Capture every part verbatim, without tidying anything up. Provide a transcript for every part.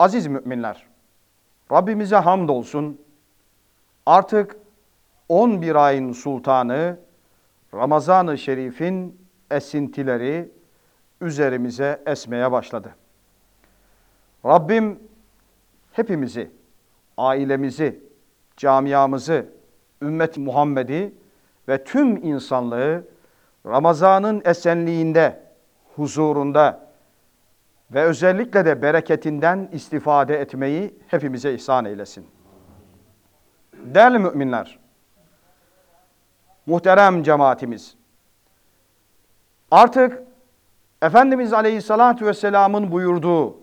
Aziz müminler, Rabbimize hamdolsun, artık on bir ayın sultanı Ramazan-ı Şerif'in esintileri üzerimize esmeye başladı. Rabbim hepimizi, ailemizi, camiamızı, ümmet-i Muhammed'i ve tüm insanlığı Ramazan'ın esenliğinde, huzurunda ve özellikle de bereketinden istifade etmeyi hepimize ihsan eylesin. Değerli müminler, muhterem cemaatimiz, artık Efendimiz Aleyhisselatü Vesselam'ın buyurduğu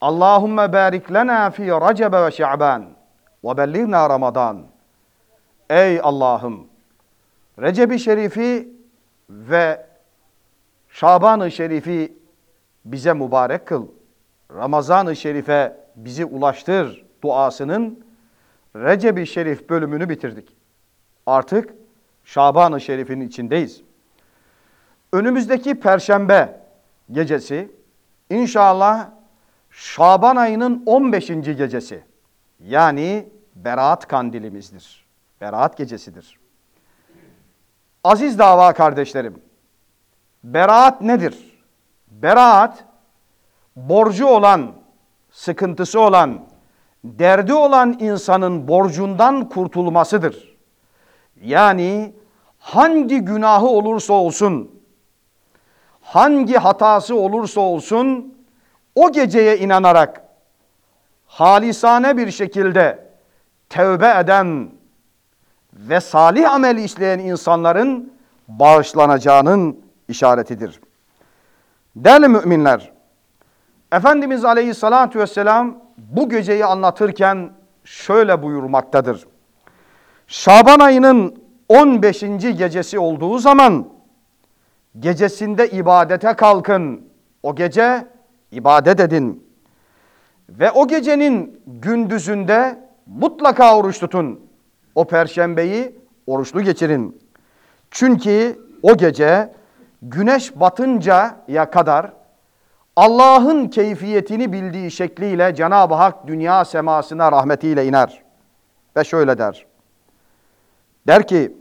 Allahümme barik lena fi Recebe ve Şe'ben ve belliğna Ramazan. Ey Allah'ım, Recep-i Şerif'i ve Şaban-ı Şerif'i bize mübarek kıl, Ramazan-ı Şerif'e bizi ulaştır duasının Recep-i Şerif bölümünü bitirdik. Artık Şaban-ı Şerif'in içindeyiz. Önümüzdeki Perşembe gecesi inşallah Şaban ayının on beşinci gecesi, yani Berat Kandilimizdir, Berat gecesidir. Aziz dava kardeşlerim, Berat nedir? Beraat, borcu olan, sıkıntısı olan, derdi olan insanın borcundan kurtulmasıdır. Yani hangi günahı olursa olsun, hangi hatası olursa olsun, o geceye inanarak halisane bir şekilde tevbe eden ve salih amel işleyen insanların bağışlanacağının işaretidir. Değerli müminler, Efendimiz Aleyhisselatü Vesselam bu geceyi anlatırken şöyle buyurmaktadır. Şaban ayının on beşinci gecesi olduğu zaman gecesinde ibadete kalkın. O gece ibadet edin. Ve o gecenin gündüzünde mutlaka oruç tutun. O perşembeyi oruçlu geçirin. Çünkü o gece güneş batıncaya kadar Allah'ın keyfiyetini bildiği şekliyle Cenab-ı Hak dünya semasına rahmetiyle iner. Ve şöyle der. Der ki,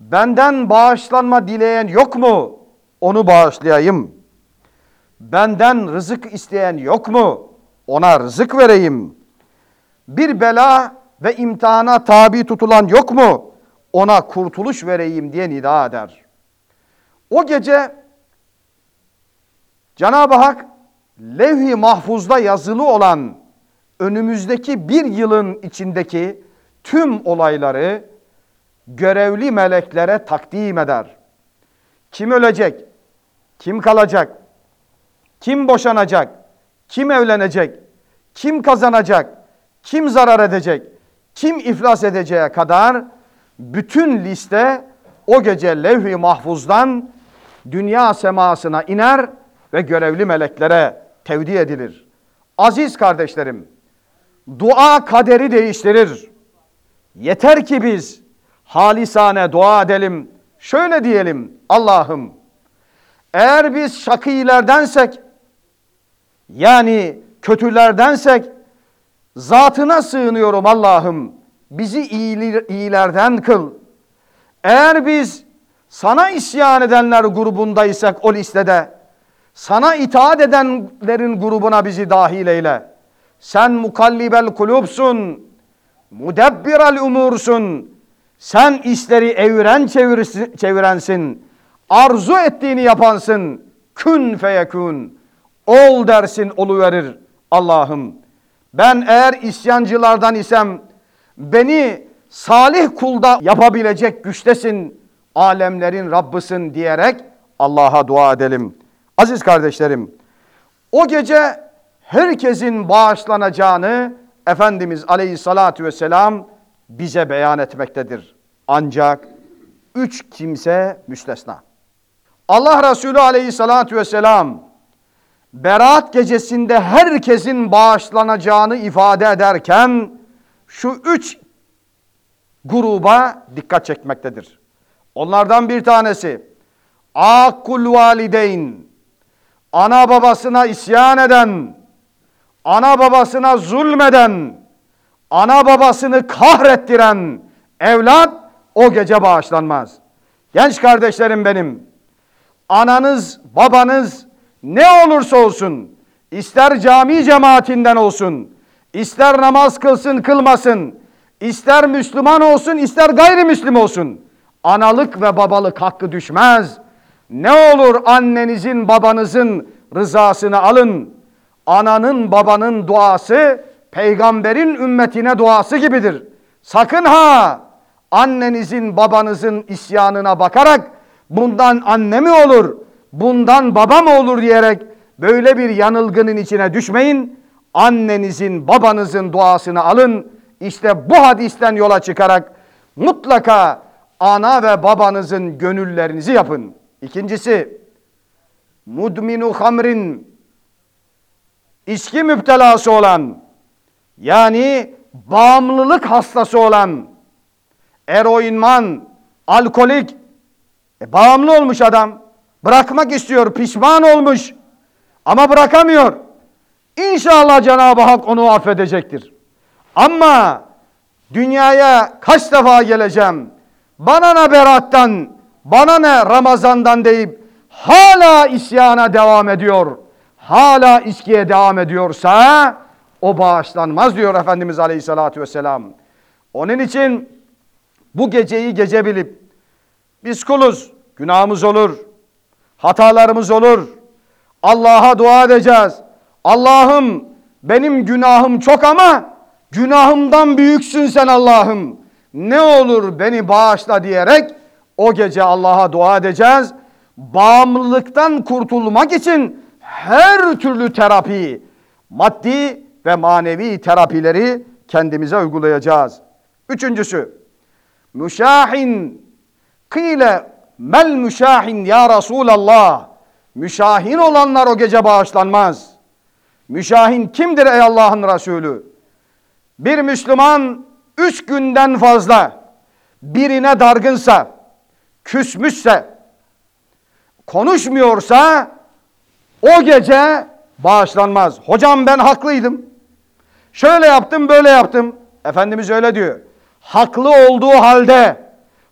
benden bağışlanma dileyen yok mu? Onu bağışlayayım. Benden rızık isteyen yok mu? Ona rızık vereyim. Bir bela ve imtihana tabi tutulan yok mu? Ona kurtuluş vereyim diye nida eder. O gece Cenab-ı Hak levh-i mahfuzda yazılı olan önümüzdeki bir yılın içindeki tüm olayları görevli meleklere takdim eder. Kim ölecek, kim kalacak, kim boşanacak, kim evlenecek, kim kazanacak, kim zarar edecek, kim iflas edeceğe kadar bütün liste o gece levh-i mahfuzdan dünya semasına iner ve görevli meleklere tevdi edilir. Aziz kardeşlerim, dua kaderi değiştirir. Yeter ki biz halisane dua edelim. Şöyle diyelim: Allah'ım, eğer biz şakilerdensek, yani kötülerdensek, zatına sığınıyorum Allah'ım, bizi iyilerden kıl. Eğer biz sana isyan edenler grubundaysak o listede, sana itaat edenlerin grubuna bizi dahil eyle. Sen mukallibel kulubsun, mudebbirel umursun, sen işleri evren çevirensin, arzu ettiğini yapansın, kün feyekün, ol dersin oluverir Allah'ım. Ben eğer isyancılardan isem, beni salih kulda yapabilecek güçtesin, alemlerin Rabbısın diyerek Allah'a dua edelim. Aziz kardeşlerim, o gece herkesin bağışlanacağını Efendimiz Aleyhisselatü Vesselam bize beyan etmektedir. Ancak üç kimse müstesna. Allah Resulü Aleyhisselatü Vesselam Berat gecesinde herkesin bağışlanacağını ifade ederken şu üç gruba dikkat çekmektedir. Onlardan bir tanesi akul valideyn, ana babasına isyan eden, ana babasına zulmeden, ana babasını kahrettiren evlat o gece bağışlanmaz. Genç kardeşlerim benim, ananız, babanız ne olursa olsun, ister cami cemaatinden olsun, ister namaz kılsın kılmasın, ister Müslüman olsun, ister gayrimüslim olsun, analık ve babalık hakkı düşmez. Ne olur annenizin, babanızın rızasını alın. Ananın, babanın duası, peygamberin ümmetine duası gibidir. Sakın ha, annenizin, babanızın isyanına bakarak, bundan anne mi olur, bundan baba mı olur diyerek böyle bir yanılgının içine düşmeyin. Annenizin, babanızın duasını alın. İşte bu hadisten yola çıkarak mutlaka ana ve babanızın gönüllerinizi yapın. İkincisi, mudminu hamrin, içki müptelası olan, yani bağımlılık hastası olan, eroinman, alkolik, e, bağımlı olmuş adam, bırakmak istiyor, pişman olmuş ama bırakamıyor. İnşallah Cenab-ı Hak onu affedecektir. Ama dünyaya kaç defa geleceğim, bana ne Berat'tan, bana ne Ramazan'dan deyip hala isyana devam ediyor, hala içkiye devam ediyorsa o bağışlanmaz diyor Efendimiz Aleyhisselatü Vesselam. Onun için bu geceyi gece bilip, biz kuluz, günahımız olur, hatalarımız olur, Allah'a dua edeceğiz. Allah'ım benim günahım çok ama günahımdan büyüksün sen Allah'ım, ne olur beni bağışla diyerek o gece Allah'a dua edeceğiz. Bağımlılıktan kurtulmak için her türlü terapi, maddi ve manevi terapileri kendimize uygulayacağız. Üçüncüsü, müşahin. Kıyle mel müşahin ya Resulallah. Müşahin olanlar o gece bağışlanmaz. Müşahin kimdir ey Allah'ın Resulü? Bir Müslüman üç günden fazla birine dargınsa, küsmüşse, konuşmuyorsa o gece bağışlanmaz. Hocam ben haklıydım, şöyle yaptım, böyle yaptım. Efendimiz öyle diyor. Haklı olduğu halde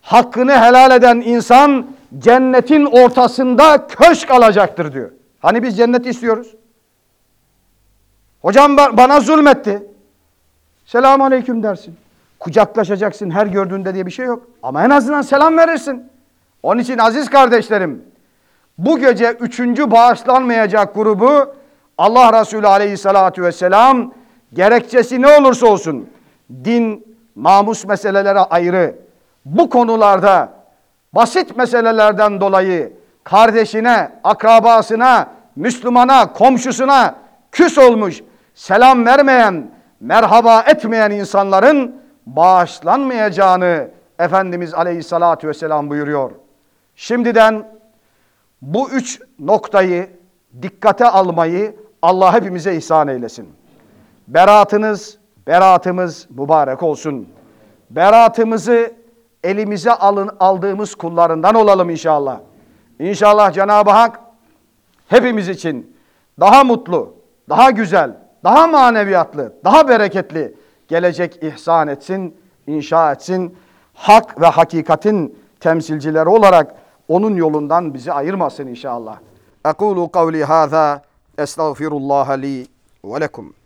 hakkını helal eden insan cennetin ortasında köşk alacaktır diyor. Hani biz cenneti istiyoruz? Hocam bana zulmetti. Selamun aleyküm dersin. Kucaklaşacaksın her gördüğünde diye bir şey yok. Ama en azından selam verirsin. Onun için aziz kardeşlerim, bu gece üçüncü bağışlanmayacak grubu Allah Resulü Aleyhisselatü Vesselam gerekçesi ne olursa olsun, din, namus meselelere ayrı, bu konularda basit meselelerden dolayı kardeşine, akrabasına, Müslümana, komşusuna küs olmuş, selam vermeyen, merhaba etmeyen insanların bağışlanmayacağını Efendimiz Aleyhisselatü Vesselam buyuruyor. Şimdiden bu üç noktayı dikkate almayı Allah hepimize ihsan eylesin. Beratınız, beratımız mübarek olsun. Beratımızı elimize alın, aldığımız kullarından olalım inşallah. İnşallah Cenab-ı Hak hepimiz için daha mutlu, daha güzel, daha maneviyatlı, daha bereketli gelecek ihsan etsin, inşa etsin. Hak ve hakikatin temsilcileri olarak onun yolundan bizi ayırmasın inşallah. Ekulu kavli hâzâ, estağfirullâhe li ve lekum.